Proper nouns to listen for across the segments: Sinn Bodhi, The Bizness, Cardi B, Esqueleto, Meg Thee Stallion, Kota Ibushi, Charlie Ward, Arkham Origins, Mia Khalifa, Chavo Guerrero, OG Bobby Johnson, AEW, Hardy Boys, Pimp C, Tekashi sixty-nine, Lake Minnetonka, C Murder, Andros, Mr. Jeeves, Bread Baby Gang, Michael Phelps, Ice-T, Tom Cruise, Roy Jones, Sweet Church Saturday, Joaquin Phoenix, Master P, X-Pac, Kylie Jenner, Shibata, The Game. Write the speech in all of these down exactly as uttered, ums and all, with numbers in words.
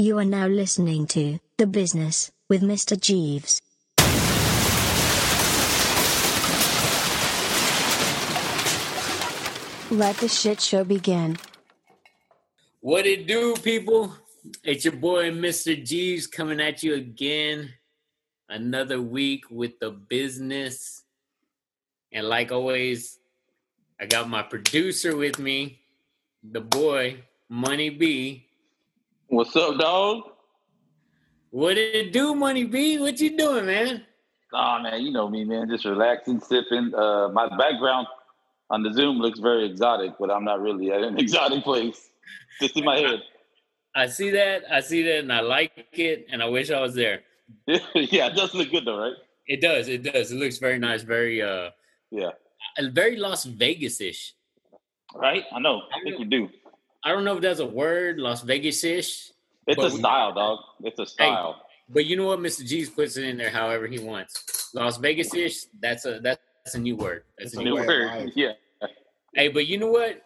You are now listening to The Business with Mister Jeeves. Let the shit show begin. What it do, people? It's your boy Mister Jeeves coming at you again. Another week with The Business. And like always, I got my producer with me, the boy, Money B. What's up, dog? What did it do, Money B? What you doing, man? Oh, man, you know me, man. Just relaxing, sipping. Uh, my background on the Zoom looks very exotic, but I'm not really at an exotic place. Just in my head. I see that. I see that, and I like it, and I wish I was there. Yeah, it does look good, though, right? It does. It does. It looks very nice. Very, uh, yeah, very Las Vegas-ish. Right? I know. I think you do. I don't know if that's a word, Las Vegas-ish. It's a style, dog. It's a style. Hey, but you know what? Mister G's puts it in there however he wants. Las Vegas-ish, that's a that's a new word. That's a, a new word. word. Yeah. Hey, but you know what?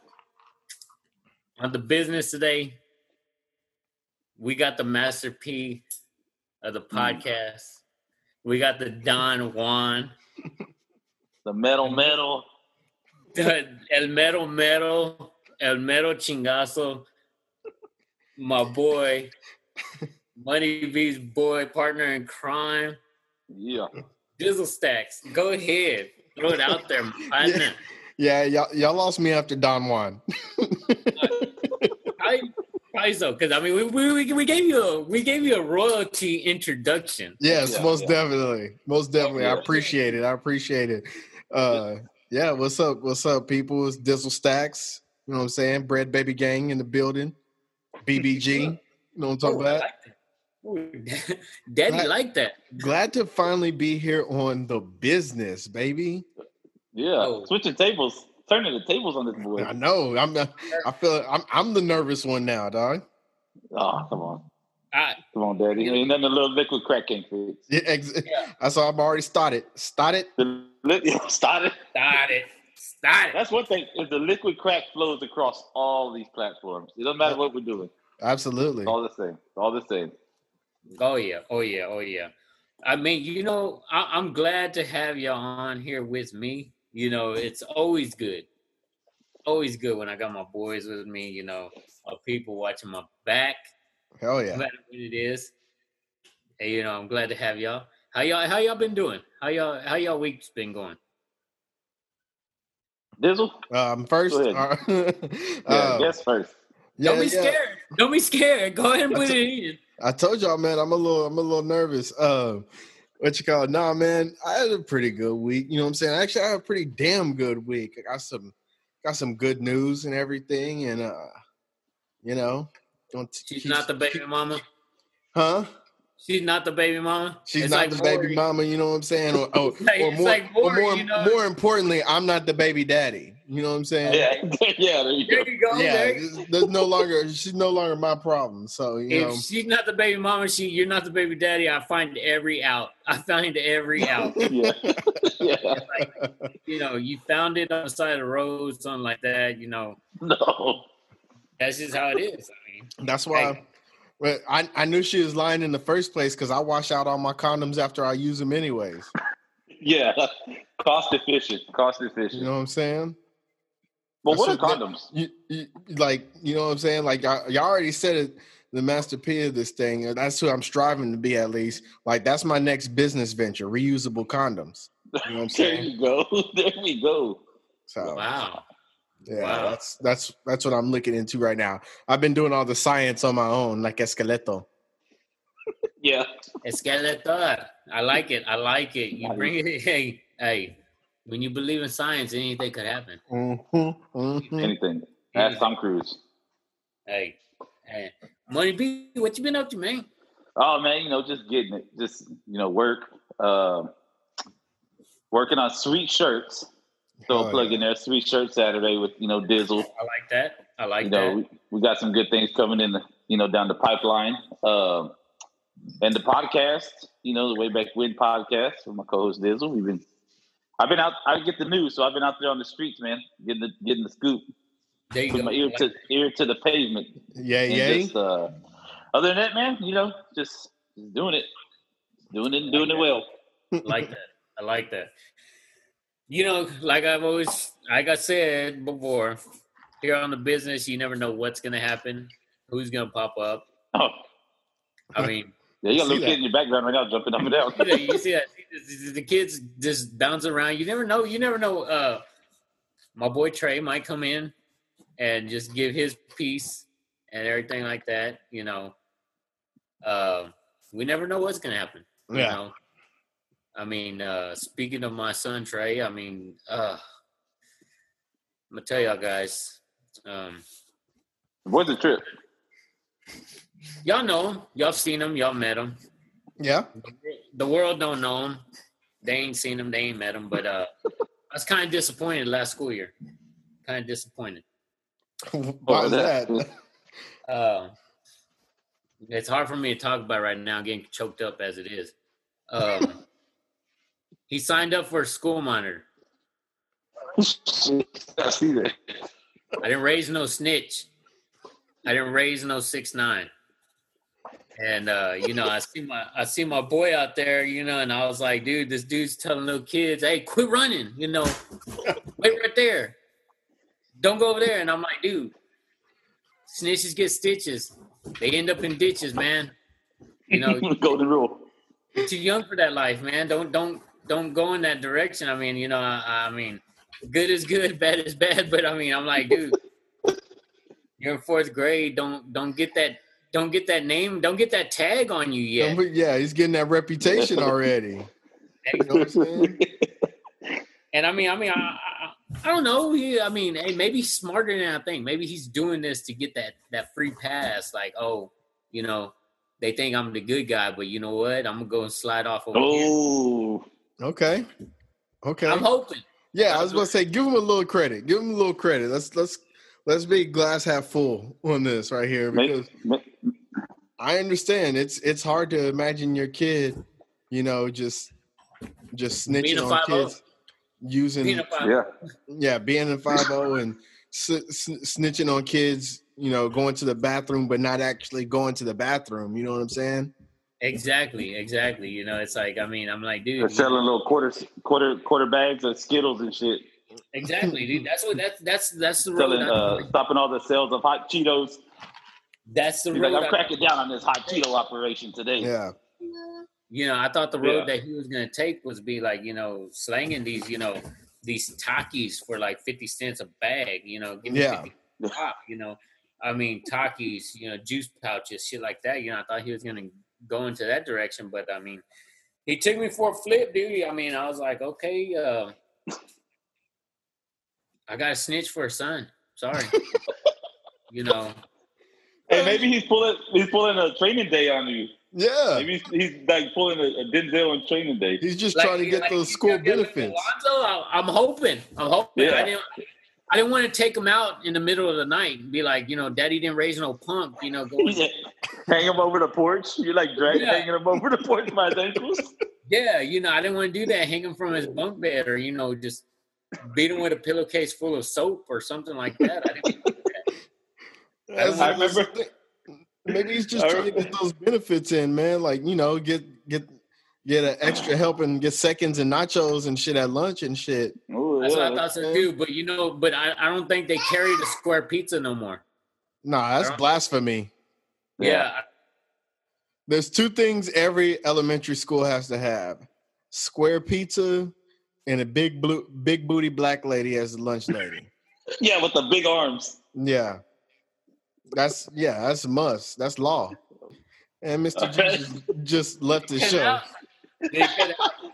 On The Business today, we got the masterpiece of the podcast. Mm. We got the Don Juan. The metal metal. The, el metal metal. El mero chingazo. My boy. Money B's boy, partner in crime. Yeah. Dizzle Staxx. Go ahead. Throw it out there, partner. Yeah, yeah y'all, y'all lost me after Don Juan. I Probably so, because I mean, we, we we gave you a we gave you a royalty introduction. Yes, yeah, most yeah. definitely, most definitely. I appreciate it. I appreciate it. Uh, yeah, what's up? What's up, people? It's Dizzle Staxx. You know what I'm saying? Bread Baby Gang in the building. B B G. You know what I'm talking Ooh, about? Like that. Daddy glad, like that. Glad to finally be here on The Business, baby. Yeah, oh. Switching tables. Turning the tables on this boy. I know. I'm. I feel. I'm. I'm the nervous one now, dog. Oh, come on. I, come on, Daddy. Ain't nothing a little liquid crack can't fix. Yeah, ex- yeah. I saw. I'm already started. Started. Started. Started. Started. That's one thing. Is the liquid crack flows across all these platforms. It doesn't matter what we're doing. Absolutely. It's all the same. It's all the same. Oh yeah. Oh yeah. Oh yeah. I mean, you know, I, I'm glad to have y'all on here with me. You know, it's always good. Always good when I got my boys with me, you know, people watching my back. Hell yeah. No matter what it is. And, you know, I'm glad to have y'all. How y'all how y'all been doing? How y'all how y'all week's been going? Dizzle? Um first uh, yeah, uh, guess first. Yeah, Don't be yeah. scared. Don't be scared. Go ahead and put t- it in. I told y'all, man, I'm a little I'm a little nervous. Um uh, What you call it? Nah, man, I had a pretty good week. You know what I'm saying? Actually, I had a pretty damn good week. I got some, got some good news and everything, and uh, you know, don't. She's keep, not the baby keep, mama, huh? She's not the baby mama. She's it's not like the Maury. baby mama. You know what I'm saying? Or, or, like, or more, like Maury, or more, you know? more importantly, I'm not the baby daddy. You know what I'm saying? Yeah, yeah. There you go. There you go yeah, there's, there's no longer. She's no longer my problem. So you if know, she's not the baby mama. She, you're not the baby daddy. I find every out. I find every out. yeah, yeah. Like, you know, you found it on the side of the road, something like that. You know, no, that's just how it is. I mean, that's why. Like, I, well, I I knew she was lying in the first place because I wash out all my condoms after I use them anyways. Yeah, cost efficient. Cost efficient. You know what I'm saying? But what are condoms? You, you, like, you know what I'm saying? Like, I, y'all already said it, the masterpiece of this thing. That's who I'm striving to be, at least. Like, that's my next business venture, reusable condoms. You know what I'm saying? There you go. There we go. So, wow. Yeah, wow. that's that's that's what I'm looking into right now. I've been doing all the science on my own, like Esqueleto. Yeah. Esqueleto. I like it. I like it. You bring it. Hey, hey. When you believe in science, anything could happen. Mm-hmm, mm-hmm. Anything. That's Tom Cruise. Hey, hey, Money B, what you been up to, man? Oh man, you know, just getting it, just you know, work, uh, working on Sweet Shirts. So oh, plug yeah. in there, Sweet Church Saturday with you know Dizzle. I like that. I like you that. Know, we, we got some good things coming in, the, you know, down the pipeline. Um, and the podcast, you know, the Way Back When podcast with my co-host Dizzle. We've been. I've been out. I get the news, so I've been out there on the streets, man, getting the getting the scoop. There you Put go. My ear to ear to the pavement. Yeah, yeah. Just, uh, other than that, man, you know, just, just doing it, doing it and doing it well. I like that. I like that. You know, like I've always, like I said before, here on the business, you never know what's going to happen, who's going to pop up. Oh. I mean. Yeah, you got a little kid in your background right now jumping up and down. You see that? The kids just bounce around. You never know. You never know. Uh, my boy Trey might come in and just give his piece and everything like that. You know, uh, we never know what's going to happen. You yeah. know? I mean, uh, speaking of my son, Trey, I mean, uh, I'm going to tell y'all guys. Um, What's the trip? Y'all know him. Y'all seen him. Y'all met him. Yeah. The world don't know him. They ain't seen him. They ain't met him. But uh, I was kind of disappointed last school year. Kind of disappointed. Why was that? that? Uh, it's hard for me to talk about right now, getting choked up as it is. Um, he signed up for a school monitor. I see that. I didn't raise no snitch. I didn't raise no six nine. And, uh, you know, I see my I see my boy out there, you know, and I was like, dude, this dude's telling little kids, hey, quit running, you know. Wait right there. Don't go over there. And I'm like, dude, snitches get stitches. They end up in ditches, man. You know. Golden rule. You're too young for that life, man. Don't don't don't go in that direction. I mean, you know, I, I mean, good is good, bad is bad. But, I mean, I'm like, dude, you're in fourth grade. Don't don't get that. Don't get that name. Don't get that tag on you yet. Yeah, he's getting that reputation already. You know what I'm saying? And I mean, I mean, I, I, I don't know. He, I mean, hey, maybe he's smarter than I think. Maybe he's doing this to get that that free pass. Like, oh, you know, they think I'm the good guy, but you know what? I'm gonna go and slide off over oh. here. Okay, okay. I'm hoping. Yeah, I was gonna say, give him a little credit. Give him a little credit. Let's let's. Let's be glass half full on this right here, because I understand it's it's hard to imagine your kid, you know, just just snitching on kids, using being yeah yeah being a five oh and s- snitching on kids, you know, going to the bathroom but not actually going to the bathroom. You know what I'm saying? Exactly, exactly. You know, it's like I mean, I'm like, dude, they're selling know, little quarters, quarter quarter bags of Skittles and shit. Exactly, dude. That's what that's that's that's the road. Selling, uh, stopping all the sales of hot Cheetos. That's the He's road. Like, I'm cracking down on this hot Cheeto operation today. Yeah. You know, I thought the road yeah. that he was going to take was be like, you know, slanging these, you know, these Takis for like fifty cents a bag. You know, give me yeah. fifty pop. You know, I mean Takis. You know, juice pouches, shit like that. You know, I thought he was going to go into that direction, but I mean, he took me for a flip, dude. I mean, I was like, okay. Uh, I got a snitch for a son. Sorry. You know. Hey, maybe he's pulling he's pulling a Training Day on you. Yeah. Maybe he's, he's like pulling a, a Denzel on Training Day. He's just like, trying to get like, those school benefits. Alonzo, I'm hoping. I'm hoping. Yeah. I didn't I didn't want to take him out in the middle of the night and be like, you know, daddy didn't raise no punk, you know. Going yeah. Hang him over the porch. You're like dragging yeah. hanging him over the porch by his ankles. Yeah, you know, I didn't want to do that. Hang him from his bunk bed or, you know, just beat him with a pillowcase full of soap or something like that. I didn't do that. I, I remember. Maybe he's just trying to get those benefits in, man. Like, you know, get get get an extra help and get seconds and nachos and shit at lunch and shit. Ooh, that's yeah, what I thought to do. But, you know, but I, I don't think they carry the square pizza no more. Nah, that's blasphemy. Yeah. yeah. There's two things every elementary school has to have. Square pizza and a big blue, big booty black lady as the lunch lady. Yeah, with the big arms. Yeah, that's yeah, that's a must. That's law. And Mister Jeeves just left the show.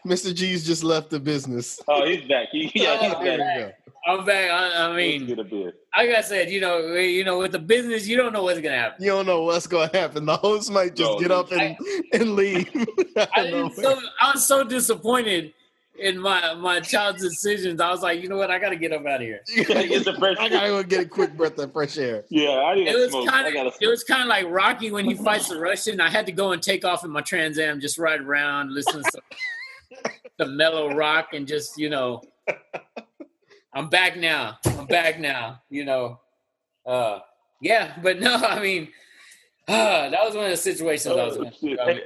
Mister Jeeves just left the business. Oh, he's back. He, yeah, he's oh, back. back. I'm back. I, I mean, like I said, you know, you know, with the business, you don't know what's gonna happen. You don't know what's gonna happen. The host might just no, get up I, and, and leave. I, I, so, I was so disappointed in my, my child's decisions. I was like, you know what? I got to get up out of here. Get the fresh I got to go get a quick breath of fresh air. Yeah, I didn't it was smoke. Kinda, I gotta smoke. It was kind of like Rocky when he fights the Russian. I had to go and take off in my Trans Am, just ride around, listen to some, some mellow rock, and just, you know, I'm back now. I'm back now, you know. Uh, yeah, but no, I mean, Uh, that was one of the situations oh, I was in. I mean,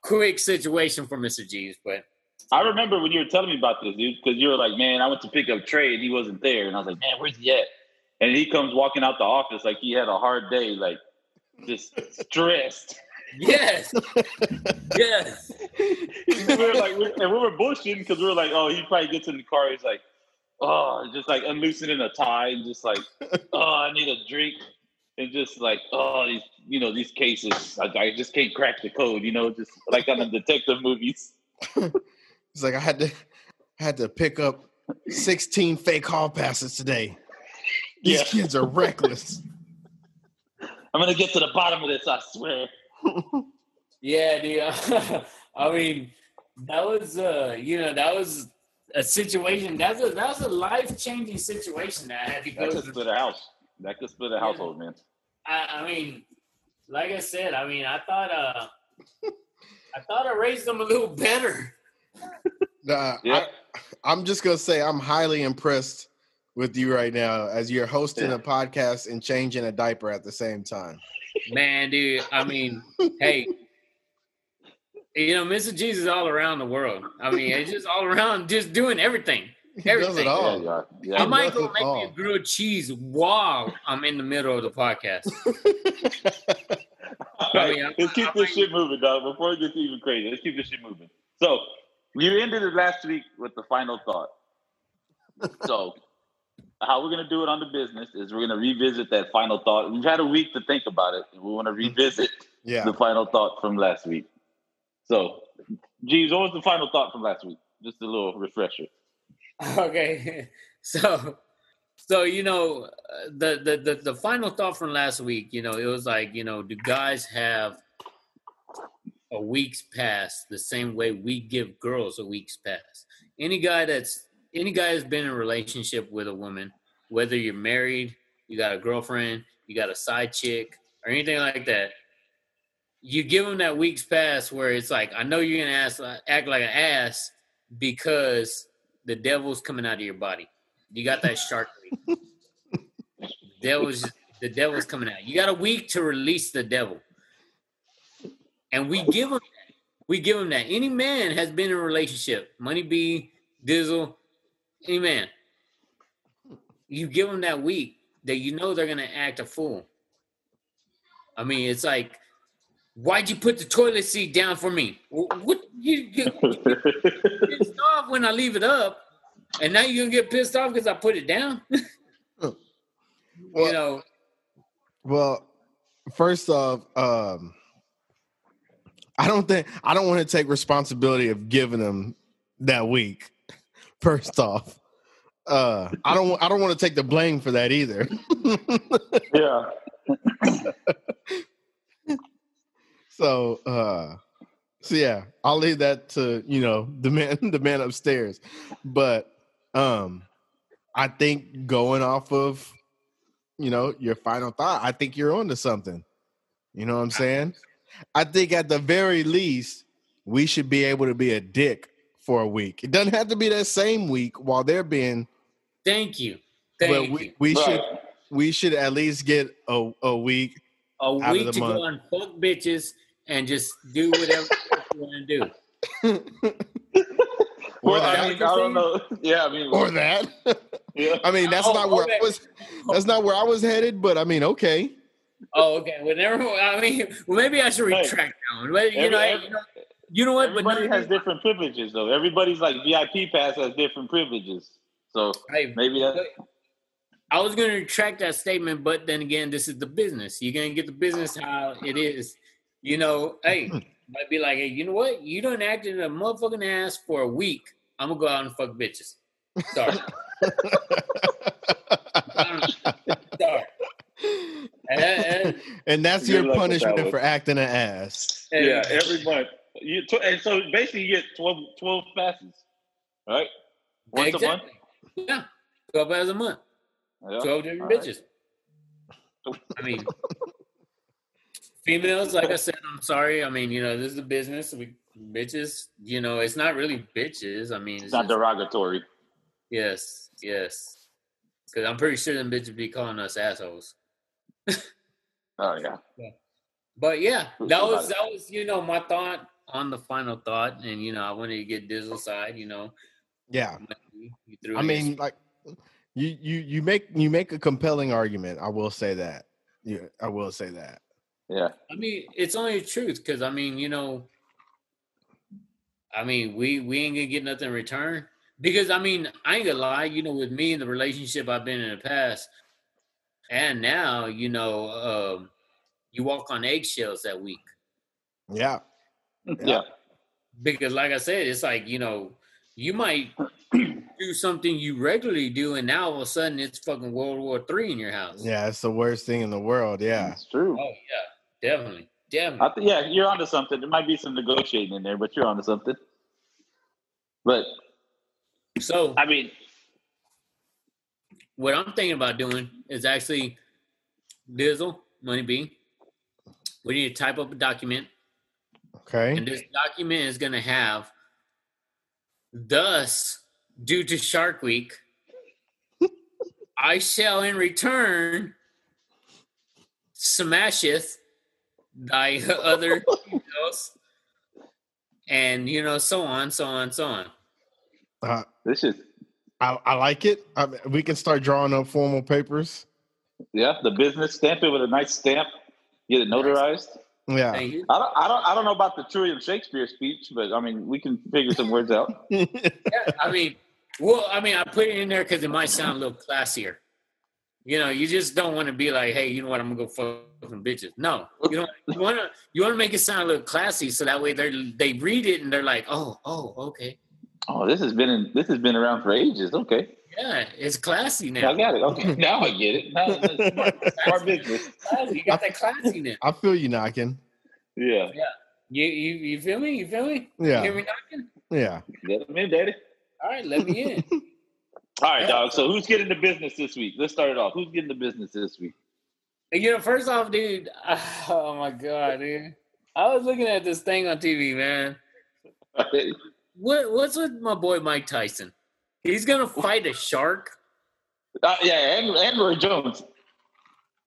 quick situation for Mister Jeeves, but I remember when you were telling me about this, dude, because you were like, man, I went to pick up Trey and he wasn't there. And I was like, man, where's he at? And he comes walking out the office like he had a hard day, like just stressed. Yes. Yes. we were like, we, and we were bullshitting because we were like, oh, he probably gets in the car. He's like, oh, just like unloosening a tie and just like, oh, I need a drink. And just like, oh, these, you know, these cases, I, I just can't crack the code, you know, just like on the detective movies. It's like I had to had to pick up sixteen fake hall passes today. These yeah. kids are reckless. I'm gonna get to the bottom of this, I swear. Yeah, dude. I mean, that was uh, you know, that was a situation. That's a that was a life changing situation that I had to go through. That could split a house. That could split a household, man. I, I mean, like I said, I mean, I thought uh, I thought I raised them a little better. Nah, yeah. I, I'm just gonna say I'm highly impressed with you right now as you're hosting yeah. a podcast and changing a diaper at the same time. Man, dude, I mean, hey, you know, Mister Jeeves is all around the world. I mean, it's just all around, just doing everything. Everything. He does it all. Yeah, yeah. Yeah, I might go make all. me a grilled cheese while I'm in the middle of the podcast. I mean, let's keep I, this I, shit moving, dog. Before it gets even crazy, let's keep this shit moving. So, we ended it last week with the final thought. So, how we're going to do it on the business is we're going to revisit that final thought. We've had a week to think about it, and we want to revisit yeah. the final thought from last week. So, Jeeves, what was the final thought from last week? Just a little refresher. Okay, so so you know the, the the the final thought from last week, you know, it was like, you know, do guys have a week's pass the same way we give girls a week's pass? Any guy that's any guy that's been in a relationship with a woman, whether you're married, you got a girlfriend, you got a side chick, or anything like that, you give them that week's pass where it's like, I know you're gonna ask, act like an ass because the devil's coming out of your body. You got that shark lead. Devil's, the devil's coming out. You got a week to release the devil. And we give him that. We give him that. Any man has been in a relationship. Money B, Dizzle, any man. You give them that week that you know they're going to act a fool. I mean, it's like, why'd you put the toilet seat down for me? What you, you, you pissed off when I leave it up, and now you're gonna get pissed off because I put it down. Well, you know. Well, first off, um, I don't think I don't want to take responsibility of giving them that week. First off, uh, I don't I don't want to take the blame for that either. Yeah. So, uh, so yeah, I'll leave that to, you know, the man, the man upstairs. But um, I think going off of, you know, your final thought, I think you're onto something. You know what I'm saying? I think at the very least, we should be able to be a dick for a week. It doesn't have to be that same week while they're being. Thank you. Thank but we, we you. should we should at least get a, a week. A week to month. Go and fuck bitches. And just do whatever you want to do. Or that. I mean, I don't know. Yeah, I mean. Or that. Yeah. I mean, that's oh, not where okay. I was. That's not where I was headed. But I mean, okay. Oh, okay. Whenever well, I mean, well, maybe I should retract that one. But, you, every, know, every, you know, you know what? Everybody but has different privileges, though. Everybody's like V I P pass has different privileges. So hey, maybe that. I was going to retract that statement, but then again, this is the business. You're going to get the business how it is. You know, hey, might be like, hey, you know what? You done acted a motherfucking ass for a week. I'm going to go out and fuck bitches. Sorry. Sorry. And, and, and that's your punishment that for acting an ass. And, yeah, every month. You tw- and so basically you get twelve, twelve passes, right? Once exactly. a month? Yeah, twelve passes a month. Yeah. twelve different all bitches. Right. I mean... Females, like I said, I'm sorry. I mean, you know, this is a business. We bitches, you know, it's not really bitches. I mean, it's, it's not just, derogatory. Yes, yes. Because I'm pretty sure them bitches be calling us assholes. Oh yeah. Yeah. But yeah, that was that was you know my thought on the final thought, and you know I wanted to get Dizzle side, you know. Yeah, you threw I mean, his- like you you you make you make a compelling argument. I will say that. Yeah, I will say that. Yeah, I mean it's only the truth because I mean you know, I mean we we ain't gonna get nothing in return because I mean I ain't gonna lie, you know, with me and the relationship I've been in the past and now, you know. Um, You walk on eggshells that week. Yeah. yeah. Yeah. Because like I said, it's like, you know, you might do something you regularly do, and now all of a sudden it's fucking World War Three in your house. Yeah, it's the worst thing in the world. Yeah. It's true. Oh, yeah. Definitely. Definitely. I th- yeah, you're onto something. There might be some negotiating in there, but you're onto something. But. So. I mean. What I'm thinking about doing is actually Dizzle, Money B. We need to type up a document. Okay. And this document is going to have, thus, due to Shark Week, I shall in return smasheth thy other else, and, you know, so on, so on, so on. Uh, this is... I, I like it. I mean, we can start drawing up formal papers. Yeah, the business. Stamp it with a nice stamp. Get it notarized. Yeah, I don't, I don't, I don't know about the William Shakespeare speech, but I mean, we can figure some words out. yeah, I mean, well, I mean, I put it in there because it might sound a little classier. You know, you just don't want to be like, "Hey, you know what? I'm gonna go fuck some bitches." No, you don't. You want to, you want to make it sound a little classy, so that way they they read it and they're like, "Oh, oh, okay." Oh, this has been in, this has been around for ages. Okay. Yeah, it's classy now. I got it. Okay, now I get it. Now it's smart, smart business. You got that classy now. I feel you knocking. Yeah. Yeah. You you you feel me? You feel me? Yeah. You hear me knocking? Yeah. Let me in, daddy. All right, let me in. All right, dog. So who's getting the business this week? Let's start it off. Who's getting the business this week? You know, first off, dude. Oh my god, dude. I was looking at this thing on T V, man. What what's with my boy Mike Tyson? He's going to fight a shark? Uh, yeah, and, and Roy Jones.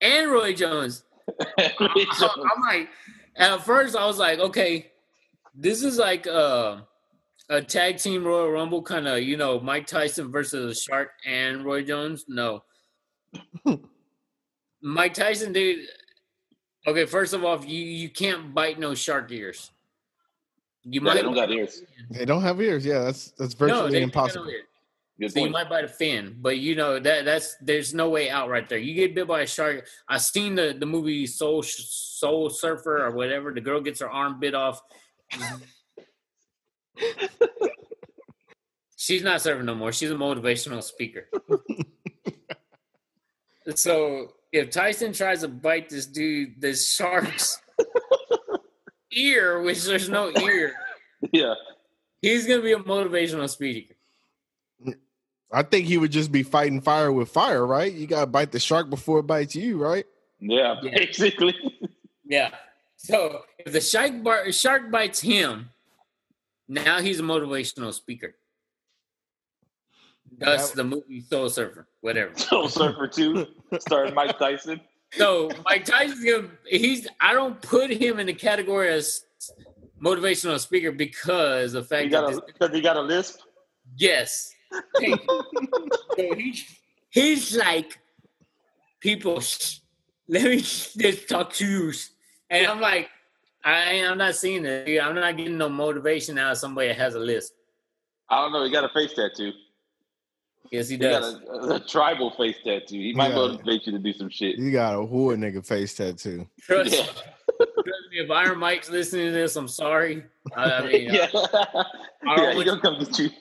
And Roy Jones. and Roy Jones. I, I'm like, at first I was like, okay, this is like a, a tag team Royal Rumble kind of, you know, Mike Tyson versus a shark and Roy Jones. No. Mike Tyson, dude, okay, first of all, you, you can't bite no shark ears. You yeah, might they don't got ears. They don't have ears. Yeah, that's that's virtually no, impossible. So you might bite a fin, but you know that that's there's no way out right there. You get bit by a shark. I seen the, the movie Soul Soul Surfer or whatever. The girl gets her arm bit off. She's not serving no more. She's a motivational speaker. So if Tyson tries to bite this dude, this shark's ear, which there's no ear, yeah, he's gonna be a motivational speaker. I think he would just be fighting fire with fire, right? You got to bite the shark before it bites you, right? Yeah, yeah. Basically. Yeah. So if the shark bar- shark bites him, now he's a motivational speaker. That's the movie Soul Surfer, whatever. Soul Surfer two, starring Mike Tyson. So Mike Tyson's gonna, he's, I don't put him in the category as motivational speaker because the fact that a, because he got a lisp. Yes. Hey, so he, he's like, people, let me just talk to you. And I'm like, I, I'm not seeing it. I'm not getting no motivation out of somebody that has a lisp. I don't know. He got a face tattoo. Yes, he does. He got a, a tribal face tattoo. He might yeah. motivate you to do some shit. You got a whore nigga face tattoo. Trust, yeah. Trust me, if Iron Mike's listening to this, I'm sorry. I, I mean, yeah, I, I yeah he's gonna come get you.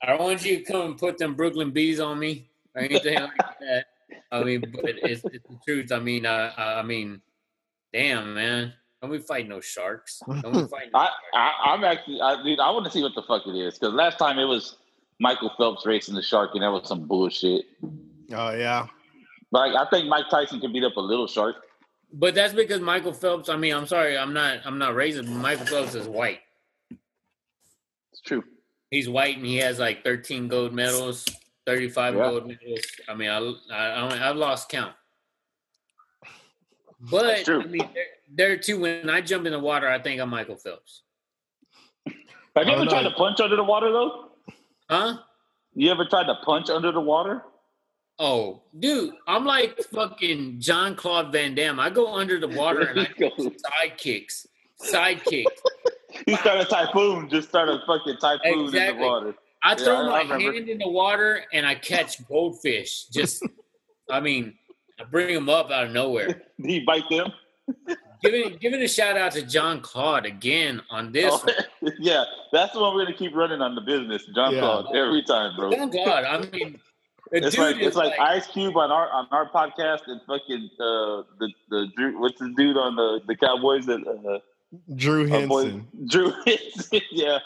I don't want you to come and put them Brooklyn Bees on me or anything like that. I mean, but it's, it's the truth. I mean, uh, I mean, damn, man. Don't we fight no sharks? Don't we fight no I, sharks? I, I'm actually, I, dude, I want to see what the fuck it is. Because last time it was Michael Phelps racing the shark, and that was some bullshit. Oh, yeah. But I, I think Mike Tyson can beat up a little shark. But that's because Michael Phelps, I mean, I'm sorry, I'm not, I'm not racist, but Michael Phelps is white. It's true. He's white and he has like thirteen gold medals, thirty-five yeah. gold medals. I mean, I I, I I've lost count. But I mean, there, there too, when I jump in the water, I think I'm Michael Phelps. Have you ever tried to punch under the water though? Huh? You ever tried to punch under the water? Oh, dude, I'm like fucking Jean-Claude Van Damme. I go under the water and I go sidekicks. Sidekicks. You start a typhoon, just start a fucking typhoon exactly. in the water. I yeah, throw I, my I hand in the water and I catch goldfish. Just, I mean, I bring them up out of nowhere. Did he bite them? Giving giving a shout out to Jean-Claude again on this oh, one. Yeah, that's the one we're going to keep running on the business. Jean-Claude yeah. every time, bro. Jean-Claude, I mean... It's like, it's like Ice Cube on our on our podcast and fucking uh, the the what's the dude on the, the Cowboys that uh, Drew Henson. Drew Henson, yeah.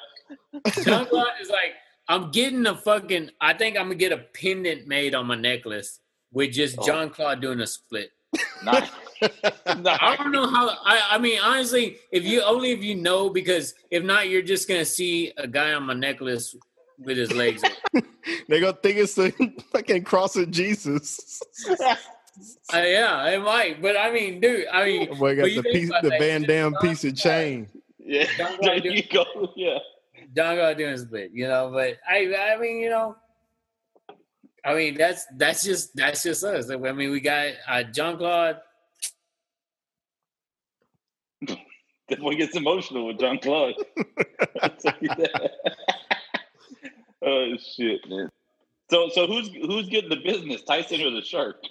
Jean-Claude is like, I'm getting a fucking. I think I'm gonna get a pendant made on my necklace with just oh. Jean-Claude doing a split. Nice. I don't know how. I, I mean, honestly, if you only if you know, because if not, you're just gonna see a guy on my necklace with his legs up. They gonna think it's a fucking cross of Jesus. uh, yeah, it might. But I mean, dude, I mean, oh boy, got the piece, the that, Van Damme piece of chain. Yeah, there you go. Yeah, Don God doing his bit, you know. But I, I mean, you know, I mean, that's that's just that's just us. I mean, we got uh, Jean-Claude. That boy gets emotional with Jean-Claude. I'll tell you that. Oh shit, man! So, so who's who's getting the business, Tyson or the Shark?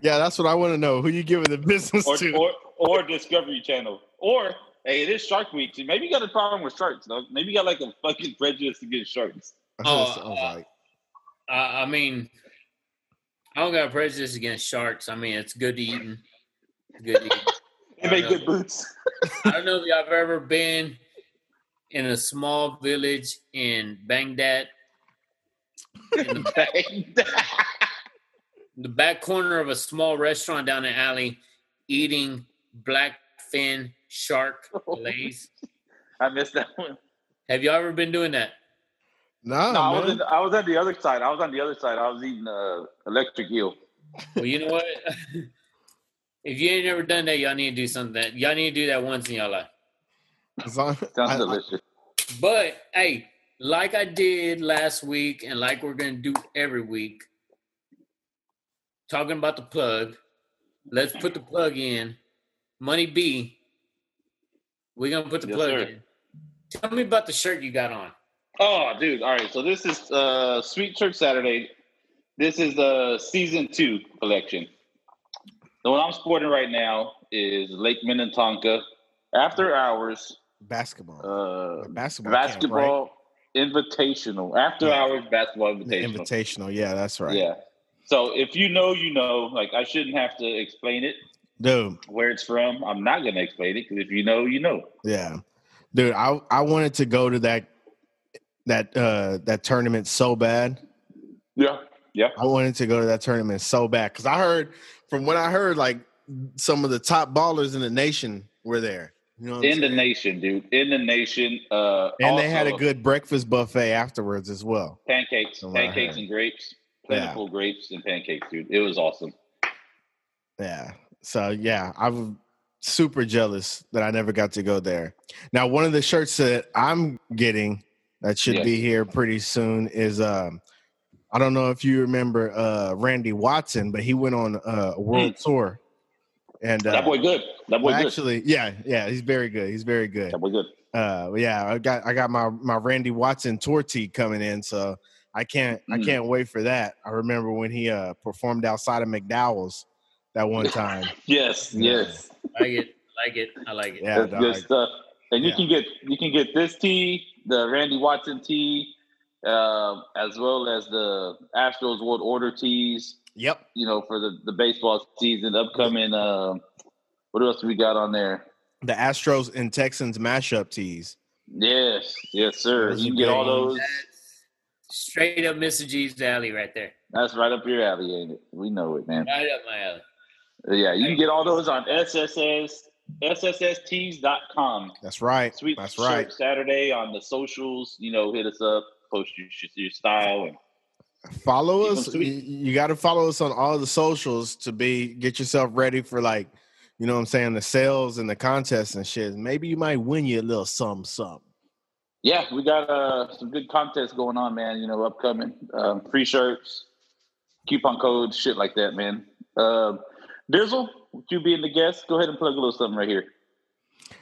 Yeah, that's what I want to know. Who you giving the business or, to? Or, or Discovery Channel? Or hey, it is Shark Week. So maybe you got a problem with sharks, though. Maybe you got like a fucking prejudice against sharks. Oh, uh, right. uh, I mean, I don't got a prejudice against sharks. I mean, it's good to eat. Good to eat. They make good boots. I don't know if y'all have ever been in a small village in Baghdad. In the, back, the back corner of a small restaurant down the alley, eating blackfin shark fillets. I missed that one. Have y'all ever been doing that? Nah, no, I was, in, I was on the other side. I was on the other side. I was eating uh, electric eel. Well, you know what? If you ain't never done that, y'all need to do something. Y'all need to do that once in y'all life. Sounds delicious. But hey, like I did last week, and like we're gonna do every week, talking about the plug. Let's put the plug in. Money B. We're gonna put the yes, plug sir. in. Tell me about the shirt you got on. Oh, dude! All right, so this is uh, Sweet Church Saturday. This is the uh, season two collection. The one I'm sporting right now is Lake Minnetonka. After Hours Basketball. Uh, basketball basketball camp, right? Invitational. After yeah. Hours Basketball Invitational. The invitational, yeah, that's right. Yeah. So if you know, you know. Like, I shouldn't have to explain it. Dude. Where it's from. I'm not going to explain it because if you know, you know. Yeah. Dude, I, I wanted to go to that that uh, that tournament so bad. Yeah. Yeah. I wanted to go to that tournament so bad because I heard, from what I heard, like, some of the top ballers in the nation were there. You know what in I'm the saying? nation, dude. In the nation. Uh, and also, they had a good breakfast buffet afterwards as well. Pancakes. Pancakes and grapes. Plentiful yeah. grapes and pancakes, dude. It was awesome. Yeah. So, yeah, I'm super jealous that I never got to go there. Now, one of the shirts that I'm getting that should yeah. be here pretty soon is, um, I don't know if you remember uh, Randy Watson, but he went on uh, a world mm. tour. And uh, that boy good. That boy well, good. Actually, yeah, yeah, he's very good. He's very good. That boy good. Uh, yeah, I got I got my, my Randy Watson tour tee coming in, so I can't mm. I can't wait for that. I remember when he uh, performed outside of McDowell's that one time. yes, yeah. yes. I like it. I like it. I like it. Yeah, that's good like stuff. It. And you yeah. can get you can get this tee, the Randy Watson tee, uh, as well as the Astros World Order tees. Yep. You know, for the, the baseball season, upcoming, uh, what else do we got on there? The Astros and Texans mashup tees. Yes. Yes, sir. You can get all those. That's straight up Mister Jeeves' alley right there. That's right up your alley, ain't it? We know it, man. Right up my alley. Yeah, you can get all those on S S S T s dot com. That's right. Sweet That's right. Saturday on the socials, you know, hit us up, post your, your style and Follow us. You, you got to follow us on all the socials to be get yourself ready for, like, you know what I'm saying, the sales and the contests and shit. Maybe you might win you a little something, something. Yeah, we got uh, some good contests going on, man. You know, upcoming um, free shirts, coupon codes, shit like that, man. Uh, Dizzle, with you being the guest, go ahead and plug a little something right here.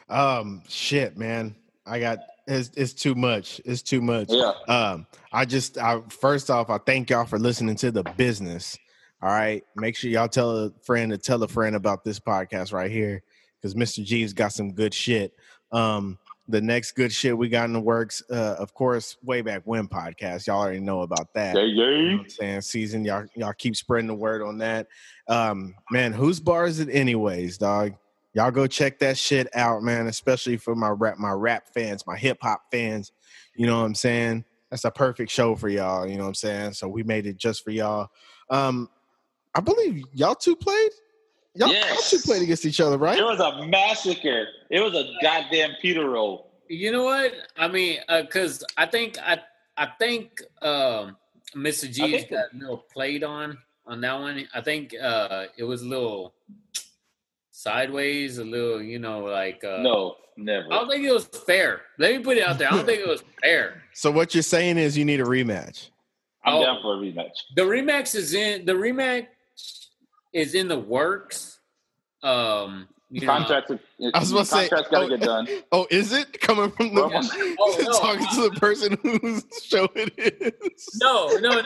Um, shit, man. I got. It's, it's too much. It's too much. Yeah. Um, I just, I, first off, I thank y'all for listening to the business. All right. Make sure y'all tell a friend to tell a friend about this podcast right here, because Mister Jeeves got some good shit. Um, the next good shit we got in the works, uh, of course, Way Back When podcast. Y'all already know about that. Hey, hey. You know what I'm saying? Season. Y'all, y'all keep spreading the word on that. Um, man, whose bar is it anyways, dog? Y'all go check that shit out, man, especially for my rap, my rap fans, my hip-hop fans. You know what I'm saying? That's a perfect show for y'all, you know what I'm saying? So we made it just for y'all. Um, I believe y'all two played? Y'all, yes. y'all two played against each other, right? It was a massacre. It was a goddamn Peter roll. You know what? I mean, because uh, I think I I think um, Mister Jeeves got a little played on on that one. I think uh, it was a little... sideways, a little, you know, like... Uh, no, never. I don't think it was fair. Let me put it out there. I don't think it was fair. So what you're saying is you need a rematch. I'm oh, down for a rematch. The rematch is in the rematch is in the works. Um, you Contracts know, are, I was about to say... Contracts got to oh, get done. Oh, is it? Coming from the... Oh, oh, talking no, to the person whose show it is. No, no,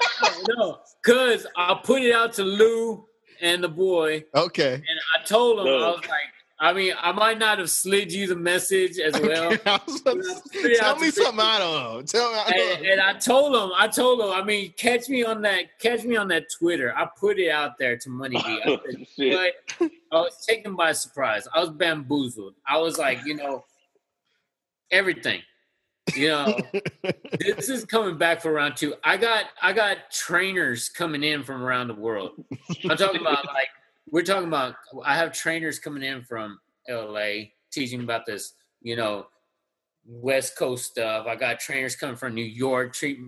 no. Because no. I put it out to Lou... and the boy. Okay. And I told him, look. I was like, I mean, I might not have slid you the message as well. Okay, to, tell me something I don't know. Tell me I don't and, know. And I told him, I told him, I mean, catch me on that, catch me on that Twitter. I put it out there to Money B. I said, shit. But I was taken by surprise. I was bamboozled. I was like, you know, everything. You know, this is coming back for round two. I got I got trainers coming in from around the world. I'm talking about like we're talking about. I have trainers coming in from L A teaching about this, you know, West Coast stuff. I got trainers coming from New York. Treat,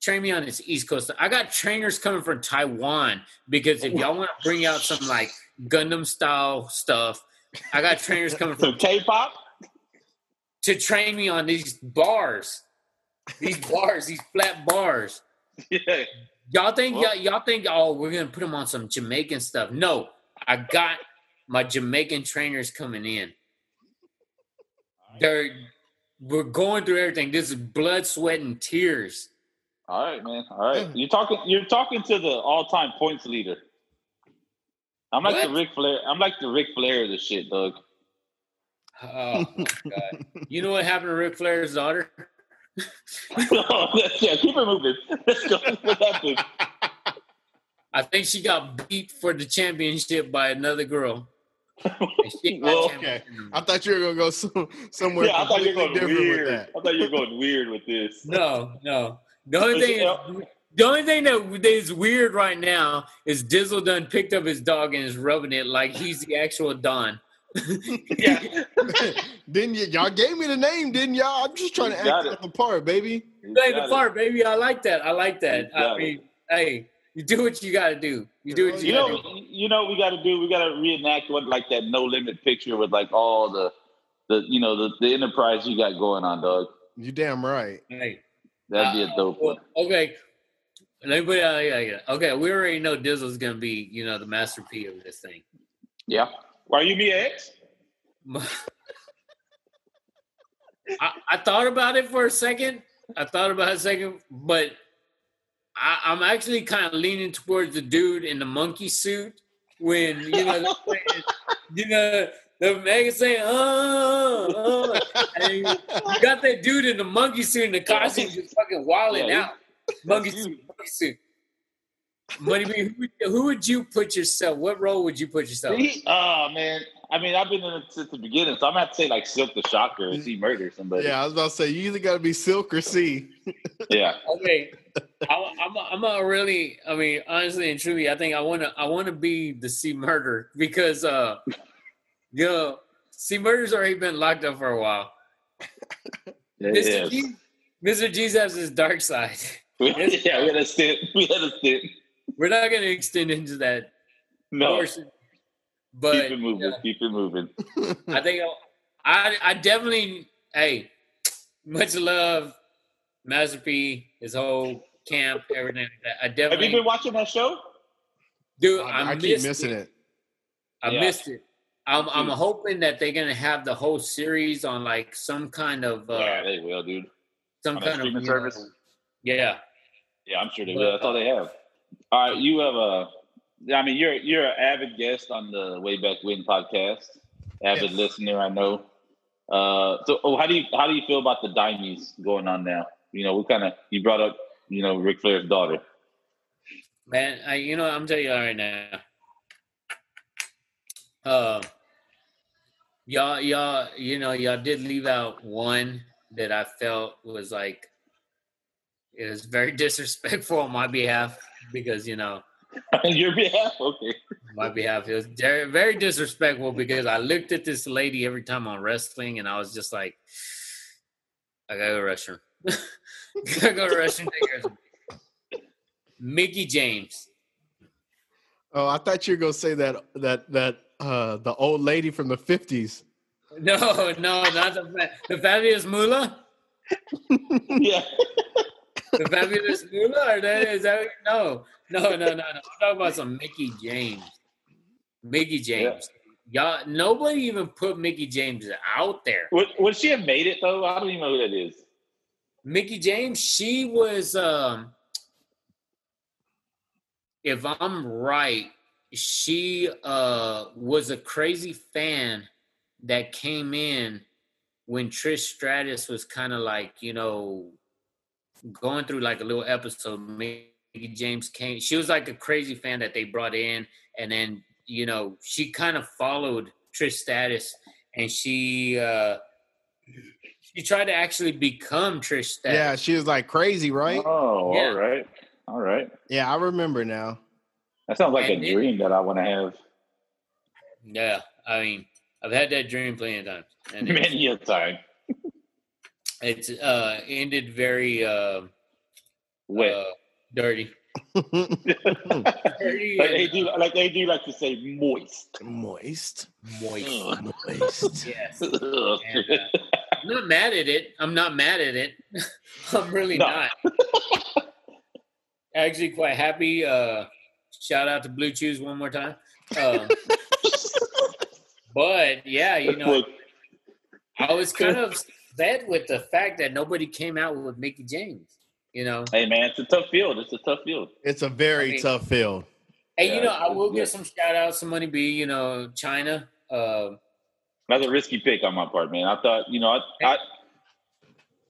train me on this East Coast stuff. I got trainers coming from Taiwan because if y'all want to bring out some like Gundam style stuff, I got trainers coming from K-pop. To train me on these bars, these bars, these flat bars. Yeah. Y'all think well, y'all, y'all think oh we're gonna put them on some Jamaican stuff? No, I got my Jamaican trainers coming in. They're we're going through everything. This is blood, sweat, and tears. All right, man. All right, you're talking. You're talking to the all-time points leader. I'm like what? the Ric Flair. I'm like the Ric Flair of the shit, Doug. Oh, my God. You know what happened to Ric Flair's daughter? No, yeah, keep her moving. Let's go. What happened? I think she got beat for the championship by another girl. Well, okay. I thought you were going to go some, somewhere yeah, I thought you were going different weird. With that. I thought you were going weird with this. No, no. The only thing is, the only thing that is weird right now is Dizzle done picked up his dog and is rubbing it like he's the actual Don. Yeah. Then y- y'all gave me the name, didn't y'all? I'm just trying you to act out the part, baby. You play the part, it. baby. I like that. I like that. I mean, it. hey, you do what you got to do. You do what you, you got to do. You know, we got to do. We got to reenact what like that No Limit picture with like all the, the you know the, the enterprise you got going on, dog. You damn right. Hey, that'd uh, be a dope well, one. Okay. Let me put it out here. Okay, we already know Dizzle's gonna be you know the masterpiece of this thing. Yeah. Why you be ex? I, I thought about it for a second. I thought about it a second, but I, I'm actually kind of leaning towards the dude in the monkey suit when you know, you know, the mega saying, "Oh, oh." And you, you got that dude in the monkey suit in the costume just fucking wilding yeah, out. Monkey suit, monkey suit. Money B, who, who would you put yourself? What role would you put yourself in? Oh, man. I mean, I've been in it since the beginning, so I'm going to have to say, like, Silk the Shocker or C Murder somebody. Yeah, I was about to say, you either got to be Silk or C. Yeah. Okay. I, I'm I'm not really, I mean, honestly and truly, I think I want to I want to be the C Murder because, uh, you know, C Murder's already been locked up for a while. Mister Jeeves has his dark side. We had, yeah, we had a stint. We had a stint. We're not going to extend into that no. portion. But keep it moving. Uh, keep it moving. I think I, I definitely. Hey, much love, Master P, his whole camp, everything like that. I definitely. Have you been watching that show? Dude, I, I, I keep missing it. it. I yeah. missed it. I'm, I'm hoping that they're gonna have the whole series on like some kind of uh, yeah, they will, dude. Some on kind of you know, service. Yeah, yeah, I'm sure they but, will. That's all they have. All right, you have a. I mean, you're you're an avid guest on the Way Back When podcast. Avid yes. listener, I know. Uh, so, oh, how do you how do you feel about the dimies going on now? You know, we kind of you brought up, you know, Ric Flair's daughter. Man, I, you know, I'm telling you right now. Uh, y'all, y'all, you know, y'all did leave out one that I felt was like, it was very disrespectful on my behalf because, you know. On your behalf? Okay. My behalf. It was very, very disrespectful because I looked at this lady every time on wrestling and I was just like, I gotta go Russian. Gotta go Russian. Mickey James. Oh, I thought you were going to say that, that, that, Uh, the old lady from the fifties. No, no, not the fa- the Fabulous Moolah. Yeah, the Fabulous Moolah. Or that is that? No, no, no, no, no. I'm talking about some Mickey James. Mickey James. Yeah. Y'all, nobody even put Mickey James out there. Would, would she have made it though? I don't even know who that is. Mickey James. She was, um, if I'm right. She uh, was a crazy fan that came in when Trish Stratus was kind of like, you know, going through like a little episode. Mickey James came. She was like a crazy fan that they brought in. And then, you know, she kind of followed Trish Stratus and she uh, she tried to actually become Trish Stratus. Yeah, she was like crazy, right? Oh, yeah. all right. All right. Yeah, I remember now. That sounds like and a then, dream that I want to have. Yeah, I mean, I've had that dream plenty of times. And many a time. It's uh, ended very uh, wet, uh, dirty. dirty like, they do, like they do like to say moist. Moist. Moist. Ugh. Moist. Yes. And, uh, I'm not mad at it. I'm not mad at it. I'm really no. not. Actually quite happy. Uh, Shout out to Blue Chews one more time. Um, but, yeah, you know, I was kind of upset with the fact that nobody came out with Mickey James, you know. Hey, man, it's a tough field. It's a tough field. It's a very I mean, tough field. And, yeah, you know, I will give some shout-outs to Money B, you know, China. Uh, That's a risky pick on my part, man. I thought, you know, I, I